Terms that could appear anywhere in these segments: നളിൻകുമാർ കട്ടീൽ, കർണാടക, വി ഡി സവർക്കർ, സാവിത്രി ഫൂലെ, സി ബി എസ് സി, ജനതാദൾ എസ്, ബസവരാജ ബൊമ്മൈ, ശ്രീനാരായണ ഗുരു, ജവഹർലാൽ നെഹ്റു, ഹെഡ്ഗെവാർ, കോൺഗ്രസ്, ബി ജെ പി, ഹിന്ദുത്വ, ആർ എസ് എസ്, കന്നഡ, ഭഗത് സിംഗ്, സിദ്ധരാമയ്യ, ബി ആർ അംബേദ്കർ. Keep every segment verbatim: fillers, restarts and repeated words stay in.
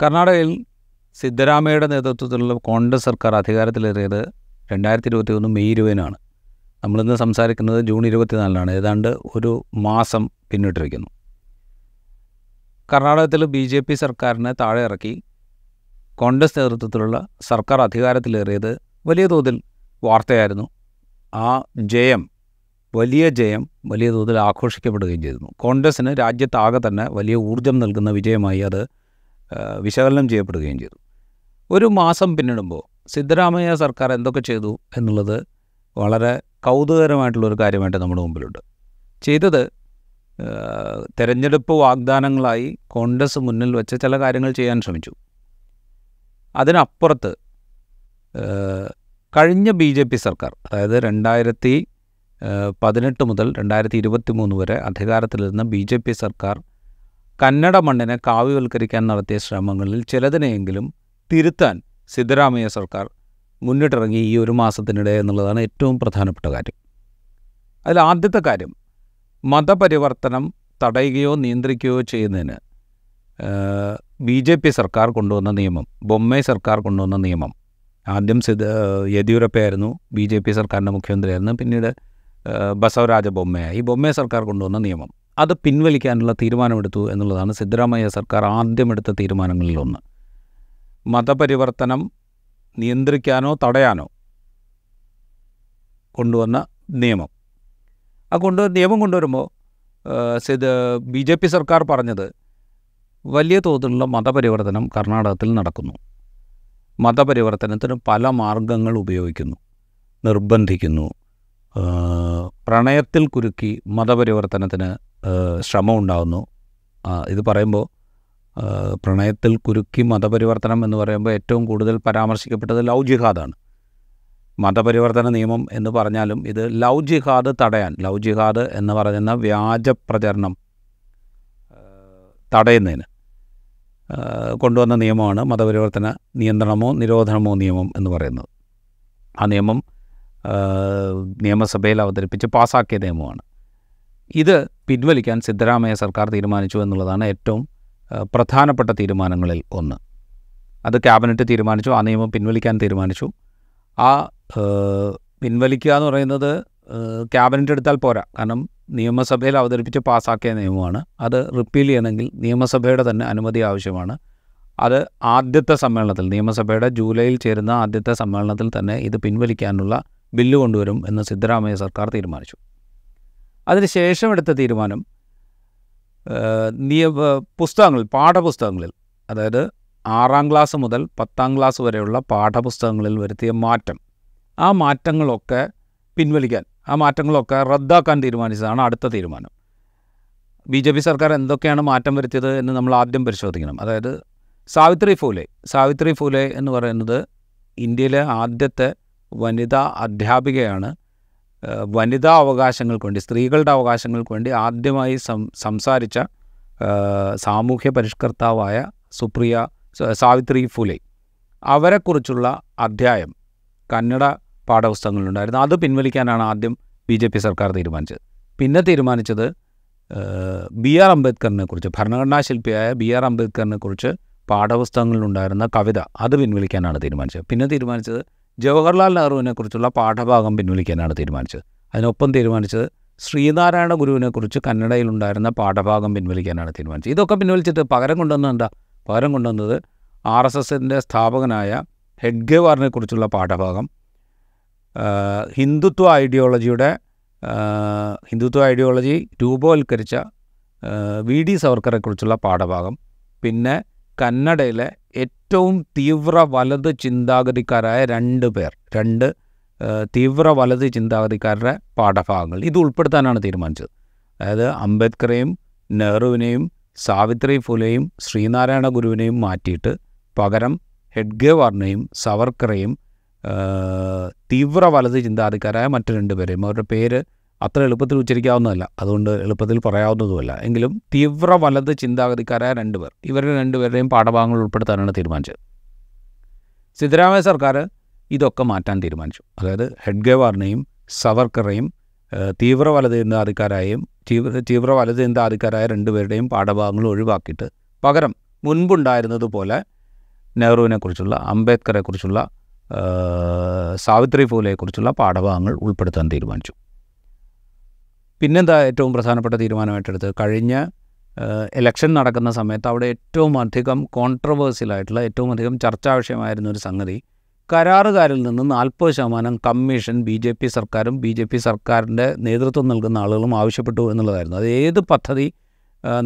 കർണാടകയിൽ സിദ്ധരാമയ്യയുടെ നേതൃത്വത്തിലുള്ള കോൺഗ്രസ് സർക്കാർ അധികാരത്തിലേറിയത് രണ്ടായിരത്തി ഇരുപത്തി ഒന്ന് മെയ് ഇരുപതിനാണ്. നമ്മളിന്ന് സംസാരിക്കുന്നത് ജൂൺ ഇരുപത്തിനാലിനാണ്. ഏതാണ്ട് ഒരു മാസം പിന്നിട്ടിരിക്കുന്നു. കർണാടകത്തിൽ ബി ജെ പി സർക്കാരിനെ താഴെ ഇറക്കി കോൺഗ്രസ് നേതൃത്വത്തിലുള്ള സർക്കാർ അധികാരത്തിലേറിയത് വലിയ തോതിൽ വാർത്തയായിരുന്നു. ആ ജയം വലിയ ജയം വലിയ തോതിൽ ആഘോഷിക്കപ്പെടുകയും ചെയ്തിരുന്നു. കോൺഗ്രസ്സിന് രാജ്യത്താകെ തന്നെ വലിയ ഊർജം നൽകുന്ന വിജയമായി അത് വിശകലനം ചെയ്യപ്പെടുകയും ചെയ്തു. ഒരു മാസം പിന്നിടുമ്പോൾ സിദ്ധരാമയ്യ സർക്കാർ എന്തൊക്കെ ചെയ്തു എന്നുള്ളത് വളരെ കൗതുകകരമായിട്ടുള്ളൊരു കാര്യമായിട്ട് നമ്മുടെ മുമ്പിലുണ്ട്. ചെയ്തത്, തെരഞ്ഞെടുപ്പ് വാഗ്ദാനങ്ങളായി കോൺഗ്രസ് മുന്നിൽ വെച്ച് ചില കാര്യങ്ങൾ ചെയ്യാൻ ശ്രമിച്ചു. അതിനപ്പുറത്ത് കഴിഞ്ഞ ബി ജെ പി സർക്കാർ, അതായത് രണ്ടായിരത്തി പതിനെട്ട് മുതൽ രണ്ടായിരത്തി ഇരുപത്തി മൂന്ന് വരെ അധികാരത്തിലിരുന്ന ബി ജെ പി സർക്കാർ കന്നഡ മണ്ണിനെ കാവ്യവൽക്കരിക്കാൻ നടത്തിയ ശ്രമങ്ങളിൽ ചിലതിനെയെങ്കിലും തിരുത്താൻ സിദ്ധരാമയ്യ സർക്കാർ മുന്നിട്ടിറങ്ങി ഈ ഒരു മാസത്തിനിടെ എന്നുള്ളതാണ് ഏറ്റവും പ്രധാനപ്പെട്ട കാര്യം. അതിൽ ആദ്യത്തെ കാര്യം, മതപരിവർത്തനം തടയുകയോ നിയന്ത്രിക്കുകയോ ചെയ്യുന്നതിന് ബി ജെ പി സർക്കാർ കൊണ്ടുവന്ന നിയമം, ബൊമ്മൈ സർക്കാർ കൊണ്ടുവന്ന നിയമം. ആദ്യം സിദ്ധ യെദ്യൂരപ്പയായിരുന്നു ബി ജെ പി സർക്കാരിൻ്റെ മുഖ്യമന്ത്രിയായിരുന്നു. പിന്നീട് ബസവരാജ ബൊമ്മയായി. ഈ ബൊമ്മൈ സർക്കാർ കൊണ്ടുവന്ന നിയമം അത് പിൻവലിക്കാനുള്ള തീരുമാനമെടുത്തു എന്നുള്ളതാണ് സിദ്ധരാമയ്യ സർക്കാർ ആദ്യമെടുത്ത തീരുമാനങ്ങളിലൊന്ന്. മതപരിവർത്തനം നിയന്ത്രിക്കാനോ തടയാനോ കൊണ്ടുവന്ന നിയമം. ആ കൊണ്ട് നിയമം കൊണ്ടുവരുമ്പോൾ സിദ്ധ ബി ജെ പി സർക്കാർ പറഞ്ഞത് വലിയ തോതിലുള്ള മതപരിവർത്തനം കർണാടകത്തിൽ നടക്കുന്നു, മതപരിവർത്തനത്തിന് പല മാർഗങ്ങൾ ഉപയോഗിക്കുന്നു, നിർബന്ധിക്കുന്നു, പ്രണയത്തിൽ കുരുക്കി മതപരിവർത്തനത്തിന് ശ്രമം ഉണ്ടാകുന്നു. ഇത് പറയുമ്പോൾ പ്രണയത്തിൽ കുരുക്കി മതപരിവർത്തനം എന്ന് പറയുമ്പോൾ ഏറ്റവും കൂടുതൽ പരാമർശിക്കപ്പെട്ടത് ലൗ ജിഹാദാണ്. മതപരിവർത്തന നിയമം എന്ന് പറഞ്ഞാലും ഇത് ലൗ ജിഹാദ് തടയാൻ, ലൗ ജിഹാദ് എന്ന് പറയുന്ന വ്യാജ പ്രചരണം തടയുന്നതിന് കൊണ്ടുവന്ന നിയമമാണ് മതപരിവർത്തന നിയന്ത്രണമോ നിരോധനമോ നിയമം എന്ന് പറയുന്നത്. ആ നിയമം നിയമസഭയിൽ അവതരിപ്പിച്ച് പാസ്സാക്കിയ നിയമമാണ്. ഇത് പിൻവലിക്കാൻ സിദ്ധരാമയ്യ സർക്കാർ തീരുമാനിച്ചു എന്നുള്ളതാണ് ഏറ്റവും പ്രധാനപ്പെട്ട തീരുമാനങ്ങളിൽ ഒന്ന്. അത് ക്യാബിനറ്റ് തീരുമാനിച്ചു, ആ നിയമം പിൻവലിക്കാൻ തീരുമാനിച്ചു. ആ പിൻവലിക്കുക എന്ന് പറയുന്നത് ക്യാബിനറ്റ് എടുത്താൽ പോരാ, കാരണം നിയമസഭയിൽ അവതരിപ്പിച്ച് പാസ്സാക്കിയ നിയമമാണ്. അത് റിപ്പീൽ ചെയ്യണമെങ്കിൽ നിയമസഭയുടെ തന്നെ അനുമതി ആവശ്യമാണ്. അത് ആദ്യത്തെ സമ്മേളനത്തിൽ, നിയമസഭയുടെ ജൂലൈയിൽ ചേരുന്ന ആദ്യത്തെ സമ്മേളനത്തിൽ തന്നെ ഇത് പിൻവലിക്കാനുള്ള ബില്ല് കൊണ്ടുവരും എന്ന് സിദ്ധരാമയ്യ സർക്കാർ തീരുമാനിച്ചു. അതിനുശേഷം എടുത്ത തീരുമാനം, നിയമ പുസ്തകങ്ങളിൽ, പാഠപുസ്തകങ്ങളിൽ, അതായത് ആറാം ക്ലാസ് മുതൽ പത്താം ക്ലാസ് വരെയുള്ള പാഠപുസ്തകങ്ങളിൽ വരുത്തിയ മാറ്റം, ആ മാറ്റങ്ങളൊക്കെ പിൻവലിക്കാൻ, ആ മാറ്റങ്ങളൊക്കെ റദ്ദാക്കാൻ തീരുമാനിച്ചതാണ് അടുത്ത തീരുമാനം. ബി ജെ പി സർക്കാർ എന്തൊക്കെയാണ് മാറ്റം വരുത്തിയത് എന്ന് നമ്മൾ ആദ്യം പരിശോധിക്കണം. അതായത് സാവിത്രി ഫൂലെ, സാവിത്രി ഫൂലെ എന്ന് പറയുന്നത് ഇന്ത്യയിലെ ആദ്യത്തെ വനിതാ അധ്യാപികയാണ്. വനിതാ അവകാശങ്ങൾക്ക് വേണ്ടി, സ്ത്രീകളുടെ അവകാശങ്ങൾക്ക് വേണ്ടി ആദ്യമായി സം സംസാരിച്ച സാമൂഹ്യ പരിഷ്കർത്താവായ സുപ്രിയ സാവിത്രി ഫൂലെ, അവരെക്കുറിച്ചുള്ള അധ്യായം കന്നഡ പാഠപുസ്തകങ്ങളുണ്ടായിരുന്നു. അത് പിൻവലിക്കാനാണ് ആദ്യം ബി ജെ പി സർക്കാർ തീരുമാനിച്ചത്. പിന്നെ തീരുമാനിച്ചത് ബി ആർ അംബേദ്കറിനെ കുറിച്ച്, ഭരണഘടനാ ശില്പിയായ ബി ആർ അംബേദ്കറിനെ കുറിച്ച് പാഠപുസ്തകങ്ങളിലുണ്ടായിരുന്ന കവിത, അത് പിൻവലിക്കാനാണ് തീരുമാനിച്ചത്. പിന്നെ തീരുമാനിച്ചത് ജവഹർലാൽ നെഹ്റുവിനെ കുറിച്ചുള്ള പാഠഭാഗം പിൻവലിക്കാനാണ് തീരുമാനിച്ചത്. അതിനൊപ്പം തീരുമാനിച്ചത് ശ്രീനാരായണ ഗുരുവിനെക്കുറിച്ച് കന്നഡയിലുണ്ടായിരുന്ന പാഠഭാഗം പിൻവലിക്കാനാണ് തീരുമാനിച്ചത്. ഇതൊക്കെ പിൻവലിച്ചിട്ട് പകരം കൊണ്ടുവന്നത് എന്താ? പകരം കൊണ്ടുവന്നത് ആർ എസ് എസിൻ്റെ സ്ഥാപകനായ ഹെഡ്ഗെവാറിനെ കുറിച്ചുള്ള പാഠഭാഗം, ഹിന്ദുത്വ ഐഡിയോളജിയുടെ ഹിന്ദുത്വ ഐഡിയോളജി രൂപവൽക്കരിച്ച വി ഡി സവർക്കറെക്കുറിച്ചുള്ള പാഠഭാഗം, പിന്നെ കന്നഡയിലെ ഏറ്റവും തീവ്ര വലത് ചിന്താഗതിക്കാരായ രണ്ട് പേർ രണ്ട് തീവ്ര വലത് ചിന്താഗതിക്കാരുടെ പാഠഭാഗങ്ങൾ, ഇത് ഉൾപ്പെടുത്താനാണ് തീരുമാനിച്ചത്. അതായത് അംബേദ്കറെയും നെഹ്റുവിനെയും സാവിത്രി ഫുലെയും ശ്രീനാരായണ ഗുരുവിനെയും മാറ്റിയിട്ട് പകരം ഹെഡ്ഗെവാറിനെയും സവർക്കറെയും തീവ്ര വലത് ചിന്താഗതിക്കാരായ മറ്റു രണ്ടുപേരെയും, അവരുടെ പേര് അത്ര എളുപ്പത്തിൽ ഉച്ചരിക്കാവുന്നതല്ല, അതുകൊണ്ട് എളുപ്പത്തിൽ പറയാവുന്നതുമല്ല, എങ്കിലും തീവ്ര വലത് ചിന്താഗതിക്കാരായ രണ്ടുപേർ, ഇവരുടെ രണ്ടുപേരുടെയും പാഠഭാഗങ്ങൾ ഉൾപ്പെടുത്താനാണ് തീരുമാനിച്ചത്. സിദ്ധരാമയ്യ സർക്കാർ ഇതൊക്കെ മാറ്റാൻ തീരുമാനിച്ചു. അതായത് ഹെഡ്ഗെവാറിനെയും സവർക്കറെയും തീവ്ര വലത് ചിന്താഗതിക്കാരായും തീവ്ര തീവ്ര വലത് ചിന്താഗതിക്കാരായ രണ്ടുപേരുടെയും പാഠഭാഗങ്ങൾ ഒഴിവാക്കിയിട്ട് പകരം മുൻപുണ്ടായിരുന്നതുപോലെ നെഹ്റുവിനെക്കുറിച്ചുള്ള, അംബേദ്കറെക്കുറിച്ചുള്ള, സാവിത്രി ഫൂലെക്കുറിച്ചുള്ള പാഠഭാഗങ്ങൾ ഉൾപ്പെടുത്താൻ തീരുമാനിച്ചു. പിന്നെന്താ ഏറ്റവും പ്രധാനപ്പെട്ട തീരുമാനമായിട്ടെടുത്ത്, കഴിഞ്ഞ ഇലക്ഷൻ നടക്കുന്ന സമയത്ത് അവിടെ ഏറ്റവും അധികം കോൺട്രവേഴ്സിലായിട്ടുള്ള, ഏറ്റവും അധികം ചർച്ചാ വിഷയമായിരുന്നൊരു സംഗതി, കരാറുകാരിൽ നിന്ന് നാൽപ്പത് ശതമാനം കമ്മീഷൻ ബി ജെ പി സർക്കാരും ബി ജെ പി സർക്കാരിൻ്റെ നേതൃത്വം നൽകുന്ന ആളുകളും ആവശ്യപ്പെട്ടു എന്നുള്ളതായിരുന്നു. അത് ഏത് പദ്ധതി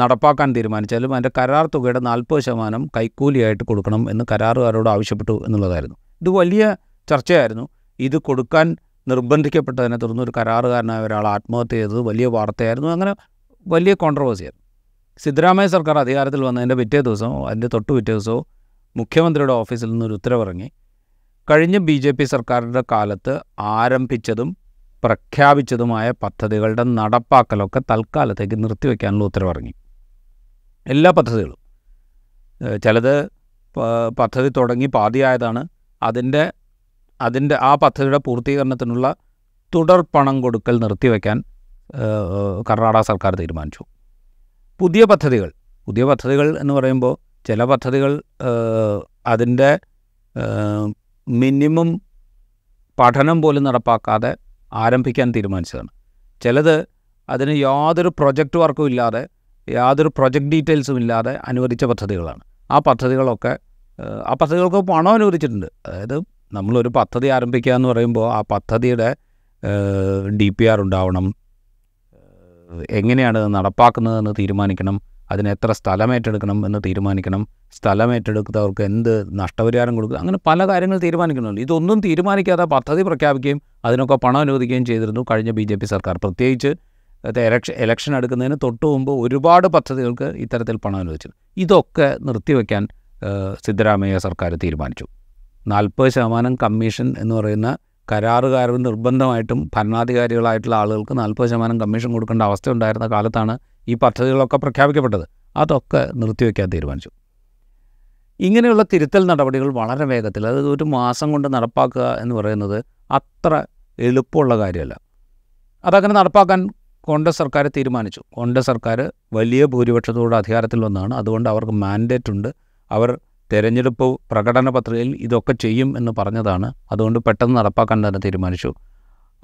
നടപ്പാക്കാൻ തീരുമാനിച്ചാലും അതിൻ്റെ കരാർ തുകയുടെ നാൽപ്പത് ശതമാനം കൈക്കൂലിയായിട്ട് കൊടുക്കണം എന്ന് കരാറുകാരോട് ആവശ്യപ്പെട്ടു എന്നുള്ളതായിരുന്നു. ഇത് വലിയ ചർച്ചയായിരുന്നു. ഇത് കൊടുക്കാൻ നിർബന്ധിക്കപ്പെട്ടതിനെ തുടർന്ന് ഒരു കരാറുകാരനായ ഒരാൾ ആത്മഹത്യ ചെയ്തത് വലിയ വാർത്തയായിരുന്നു. അങ്ങനെ വലിയ കോൺട്രവേഴ്സിയായിരുന്നു. സിദ്ധരാമയ്യ സർക്കാർ അധികാരത്തിൽ വന്നതിൻ്റെ പിറ്റേ ദിവസമോ അതിൻ്റെ തൊട്ട് പിറ്റേ ദിവസമോ മുഖ്യമന്ത്രിയുടെ ഓഫീസിൽ നിന്നൊരു ഉത്തരവിറങ്ങി, കഴിഞ്ഞ ബി ജെ പി സർക്കാരിൻ്റെ കാലത്ത് ആരംഭിച്ചതും പ്രഖ്യാപിച്ചതുമായ പദ്ധതികളുടെ നടപ്പാക്കലൊക്കെ തൽക്കാലത്തേക്ക് നിർത്തിവെക്കാനുള്ള ഉത്തരവിറങ്ങി. എല്ലാ പദ്ധതികളും, ചിലത് പദ്ധതി തുടങ്ങി പാതിയായതാണ്, അതിൻ്റെ അതിൻ്റെ ആ പദ്ധതിയുടെ പൂർത്തീകരണത്തിനുള്ള തുടർ പണം കൊടുക്കൽ നിർത്തിവെക്കാൻ കർണാടക സർക്കാർ തീരുമാനിച്ചു. പുതിയ പദ്ധതികൾ പുതിയ പദ്ധതികൾ എന്ന് പറയുമ്പോൾ ചില പദ്ധതികൾ അതിൻ്റെ മിനിമം പഠനം പോലും നടപ്പാക്കാതെ ആരംഭിക്കാൻ തീരുമാനിച്ചതാണ്. ചിലത് അതിന് യാതൊരു പ്രൊജക്റ്റ് വർക്കും ഇല്ലാതെ, യാതൊരു പ്രൊജക്റ്റ് ഡീറ്റെയിൽസും ഇല്ലാതെ അനുവദിച്ച പദ്ധതികളാണ്. ആ പദ്ധതികളൊക്കെ ആ പദ്ധതികൾക്ക് പണം അനുവദിച്ചിട്ടുണ്ട്. അതായത് നമ്മളൊരു പദ്ധതി ആരംഭിക്കുക എന്ന് പറയുമ്പോൾ ആ പദ്ധതിയുടെ ഡി പി ആർ ഉണ്ടാവണം, എങ്ങനെയാണ് നടപ്പാക്കുന്നതെന്ന് തീരുമാനിക്കണം, അതിന് എത്ര സ്ഥലം ഏറ്റെടുക്കണം എന്ന് തീരുമാനിക്കണം, സ്ഥലം ഏറ്റെടുക്കുന്നവർക്ക് എന്ത് നഷ്ടപരിഹാരം കൊടുക്കുക, അങ്ങനെ പല കാര്യങ്ങൾ തീരുമാനിക്കണമല്ലോ. ഇതൊന്നും തീരുമാനിക്കാതെ പദ്ധതി പ്രഖ്യാപിക്കുകയും അതിനൊക്കെ പണം അനുവദിക്കുകയും ചെയ്തിരുന്നു കഴിഞ്ഞ ബി ജെ പി സർക്കാർ. പ്രത്യേകിച്ച് ഇലക്ഷൻ ഇലക്ഷൻ എടുക്കുന്നതിന് തൊട്ട് മുമ്പ് ഒരുപാട് പദ്ധതികൾക്ക് ഇത്തരത്തിൽ പണം അനുവദിച്ചു. ഇതൊക്കെ നിർത്തിവെക്കാൻ സിദ്ധരാമയ്യ സർക്കാർ തീരുമാനിച്ചു. നാൽപ്പത് ശതമാനം കമ്മീഷൻ എന്ന് പറയുന്ന കരാറുകാർ നിർബന്ധമായിട്ടും ഭരണാധികാരികളായിട്ടുള്ള ആളുകൾക്ക് നാൽപ്പത് ശതമാനം കമ്മീഷൻ കൊടുക്കേണ്ട അവസ്ഥ ഉണ്ടായിരുന്ന കാലത്താണ് ഈ പദ്ധതികളൊക്കെ പ്രഖ്യാപിക്കപ്പെട്ടത്. അതൊക്കെ നിർത്തിവെക്കാൻ തീരുമാനിച്ചു. ഇങ്ങനെയുള്ള തിരുത്തൽ നടപടികൾ വളരെ വേഗത്തിൽ, അതായത് ഒരു മാസം കൊണ്ട് നടപ്പാക്കുക എന്ന് പറയുന്നത് അത്ര എളുപ്പമുള്ള കാര്യമല്ല. അതങ്ങനെ നടപ്പാക്കാൻ കോൺഗ്രസ് സർക്കാർ തീരുമാനിച്ചു. കോൺഗ്രസ് സർക്കാർ വലിയ ഭൂരിപക്ഷത്തോടെ അധികാരത്തിൽ വന്നതാണ്. അതുകൊണ്ട് അവർക്ക് മാൻഡേറ്റ് ഉണ്ട്. അവർ തെരഞ്ഞെടുപ്പ് പ്രകടന പത്രികയിൽ ഇതൊക്കെ ചെയ്യും എന്ന് പറഞ്ഞതാണ്. അതുകൊണ്ട് പെട്ടെന്ന് നടപ്പാക്കാൻ തന്നെ തീരുമാനിച്ചു.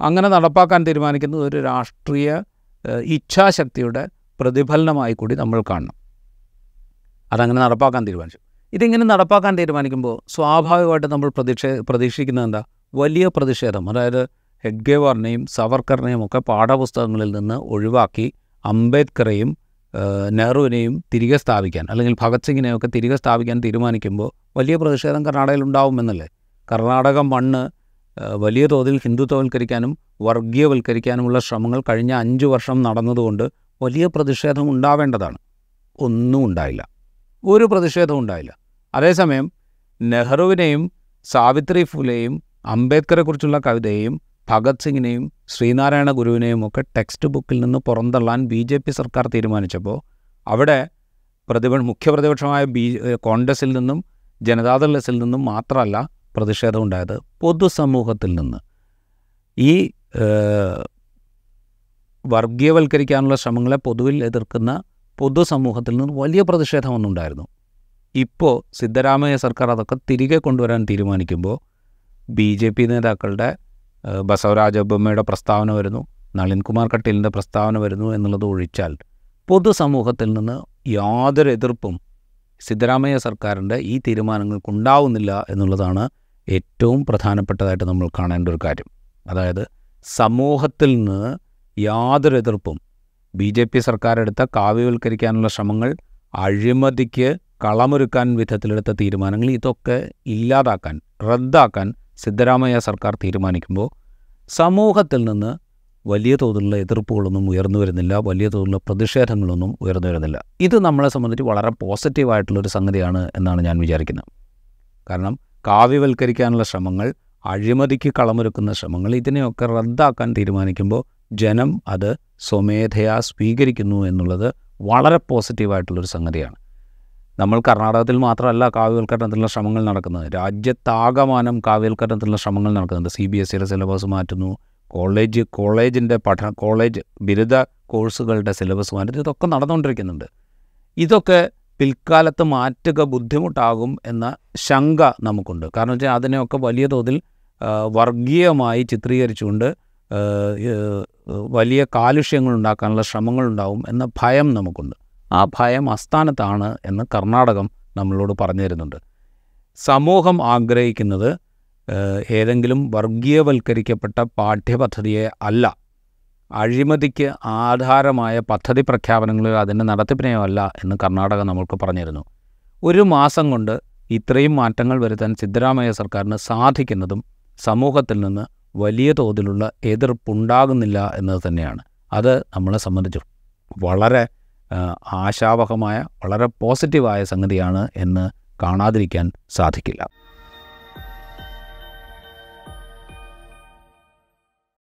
അങ്ങനെ നടപ്പാക്കാൻ തീരുമാനിക്കുന്നത് ഒരു രാഷ്ട്രീയ ഇച്ഛാശക്തിയുടെ പ്രതിഫലനമായി കൂടി നമ്മൾ കാണണം. അതങ്ങനെ നടപ്പാക്കാൻ തീരുമാനിച്ചു. ഇതിങ്ങനെ നടപ്പാക്കാൻ തീരുമാനിക്കുമ്പോൾ സ്വാഭാവികമായിട്ട് നമ്മൾ പ്രതീക്ഷ പ്രതീക്ഷിക്കുന്നത് എന്താ? വലിയ പ്രതിഷേധം. അതായത് ഹെഡ്ഗെവാറിനെയും സവർക്കറിനെയും ഒക്കെ പാഠപുസ്തകങ്ങളിൽ നിന്ന് ഒഴിവാക്കി അംബേദ്കറെയും നെഹ്റുവിനെയും തിരികെ സ്ഥാപിക്കാൻ, അല്ലെങ്കിൽ ഭഗത് സിംഗിനെയൊക്കെ തിരികെ സ്ഥാപിക്കാൻ തീരുമാനിക്കുമ്പോൾ വലിയ പ്രതിഷേധം കർണാടകയിൽ ഉണ്ടാവുമെന്നല്ലേ. കർണാടക മണ്ണ് വലിയ തോതിൽ ഹിന്ദുത്വവൽക്കരിക്കാനും വർഗീയവൽക്കരിക്കാനുമുള്ള ശ്രമങ്ങൾ കഴിഞ്ഞ അഞ്ച് വർഷം നടന്നതുകൊണ്ട് വലിയ പ്രതിഷേധം ഉണ്ടാവേണ്ടതാണ്. ഒന്നും ഉണ്ടായില്ല, ഒരു പ്രതിഷേധവും ഉണ്ടായില്ല. അതേസമയം നെഹ്റുവിനെയും സാവിത്രി ഫൂലെയും അംബേദ്കറെക്കുറിച്ചുള്ള കവിതയെയും ഭഗത് സിംഗിനെയും ശ്രീനാരായണ ഗുരുവിനെയും ഒക്കെ ടെക്സ്റ്റ് ബുക്കിൽ നിന്ന് പുറന്തള്ളാൻ ബി ജെ പി സർക്കാർ തീരുമാനിച്ചപ്പോൾ അവിടെ പ്രതിപ മുഖ്യപ്രതിപക്ഷമായ ബി കോൺഗ്രസിൽ നിന്നും ജനതാദൾ എസിൽ നിന്നും മാത്രമല്ല പ്രതിഷേധം ഉണ്ടായത്, പൊതുസമൂഹത്തിൽ നിന്ന്. ഈ വർഗീയവൽക്കരിക്കാനുള്ള ശ്രമങ്ങളെ പൊതുവിൽ എതിർക്കുന്ന പൊതുസമൂഹത്തിൽ നിന്ന് വലിയ പ്രതിഷേധമൊന്നുണ്ടായിരുന്നു. ഇപ്പോൾ സിദ്ധരാമയ്യ സർക്കാർ അതൊക്കെ തിരികെ കൊണ്ടുവരാൻ തീരുമാനിക്കുമ്പോൾ ബി ജെ പി നേതാക്കളുടെ, ബസവരാജ ബൊമ്മൈയുടെ പ്രസ്താവന വരുന്നു, നളിൻകുമാർ കട്ടീലിൻ്റെ പ്രസ്താവന വരുന്നു എന്നുള്ളത് ഒഴിച്ചാൽ പൊതുസമൂഹത്തിൽ നിന്ന് യാതൊരു എതിർപ്പും സിദ്ധരാമയ്യ സർക്കാരിൻ്റെ ഈ തീരുമാനങ്ങൾക്കുണ്ടാവുന്നില്ല എന്നുള്ളതാണ് ഏറ്റവും പ്രധാനപ്പെട്ടതായിട്ട് നമ്മൾ കാണേണ്ട ഒരു കാര്യം. അതായത് സമൂഹത്തിൽ നിന്ന് യാതൊരു എതിർപ്പും, ബി ജെ പി സർക്കാരെടുത്ത കാവ്യവൽക്കരിക്കാനുള്ള ശ്രമങ്ങൾ, അഴിമതിക്ക് കളമൊരുക്കാൻ വിധത്തിലെടുത്ത തീരുമാനങ്ങൾ, ഇതൊക്കെ ഇല്ലാതാക്കാൻ, റദ്ദാക്കാൻ സിദ്ധരാമയ്യ സർക്കാർ തീരുമാനിക്കുമ്പോൾ സമൂഹത്തിൽ നിന്ന് വലിയ തോതിലുള്ള എതിർപ്പുകളൊന്നും ഉയർന്നു വരുന്നില്ല, വലിയ തോതിലുള്ള പ്രതിഷേധങ്ങളൊന്നും ഉയർന്നു വരുന്നില്ല. ഇത് നമ്മളെ സംബന്ധിച്ച് വളരെ പോസിറ്റീവായിട്ടുള്ളൊരു സംഗതിയാണ് എന്നാണ് ഞാൻ വിചാരിക്കുന്നത്. കാരണം കാവ്യവൽക്കരിക്കാനുള്ള ശ്രമങ്ങൾ, അഴിമതിക്ക് കളമൊരുക്കുന്ന ശ്രമങ്ങൾ, ഇതിനെയൊക്കെ റദ്ദാക്കാൻ തീരുമാനിക്കുമ്പോൾ ജനം അത് സ്വമേധയാ സ്വീകരിക്കുന്നു എന്നുള്ളത് വളരെ പോസിറ്റീവായിട്ടുള്ളൊരു സംഗതിയാണ്. നമ്മൾ കർണാടകത്തിൽ മാത്രമല്ല കാവ്യവൽക്കരണത്തിലുള്ള ശ്രമങ്ങൾ നടക്കുന്നത്, രാജ്യത്താകമാനം കാവ്യവൽക്കരണത്തിലുള്ള ശ്രമങ്ങൾ നടക്കുന്നുണ്ട്. സി ബി എസ് സിയുടെ സിലബസ് മാറ്റുന്നു, കോളേജ് കോളേജിൻ്റെ പഠന കോളേജ് ബിരുദ കോഴ്സുകളുടെ സിലബസ് മാറ്റുന്നു, ഇതൊക്കെ നടന്നുകൊണ്ടിരിക്കുന്നുണ്ട്. ഇതൊക്കെ പിൽക്കാലത്ത് മാറ്റുക ബുദ്ധിമുട്ടാകും എന്ന ശങ്ക നമുക്കുണ്ട്. കാരണം വെച്ചാൽ അതിനെയൊക്കെ വലിയ തോതിൽ വർഗീയമായി ചിത്രീകരിച്ചുകൊണ്ട് വലിയ കാലുഷ്യങ്ങൾ ഉണ്ടാക്കാനുള്ള ശ്രമങ്ങളുണ്ടാവും എന്ന ഭയം നമുക്കുണ്ട്. ആ ഭയം ആസ്ഥാനത്താണ് എന്ന് കർണാടകം നമ്മളോട് പറഞ്ഞു തരുന്നുണ്ട്. സമൂഹം ആഗ്രഹിക്കുന്നത് ഏതെങ്കിലും വർഗീയവൽക്കരിക്കപ്പെട്ട പാഠ്യപദ്ധതിയെ അല്ല, അഴിമതിക്ക് ആധാരമായ പദ്ധതി പ്രഖ്യാപനങ്ങളെയോ അതിൻ്റെ നടത്തിപ്പിനെയോ അല്ല എന്ന് കർണാടക നമ്മൾക്ക് പറഞ്ഞിരുന്നു. ഒരു മാസം കൊണ്ട് ഇത്രയും മാറ്റങ്ങൾ വരുത്താൻ സിദ്ധരാമയ്യ സർക്കാരിന് സാധിക്കുന്നതും സമൂഹത്തിൽ നിന്ന് വലിയ തോതിലുള്ള എതിർപ്പുണ്ടാകുന്നില്ല എന്നത് തന്നെയാണ്. അത് നമ്മളെ സംബന്ധിച്ച് വളരെ ആശാവഹമായ വളരെ പോസിറ്റീവായ സംഗതിയാണ് എന്ന് കാണാതിരിക്കാൻ സാധിക്കില്ല.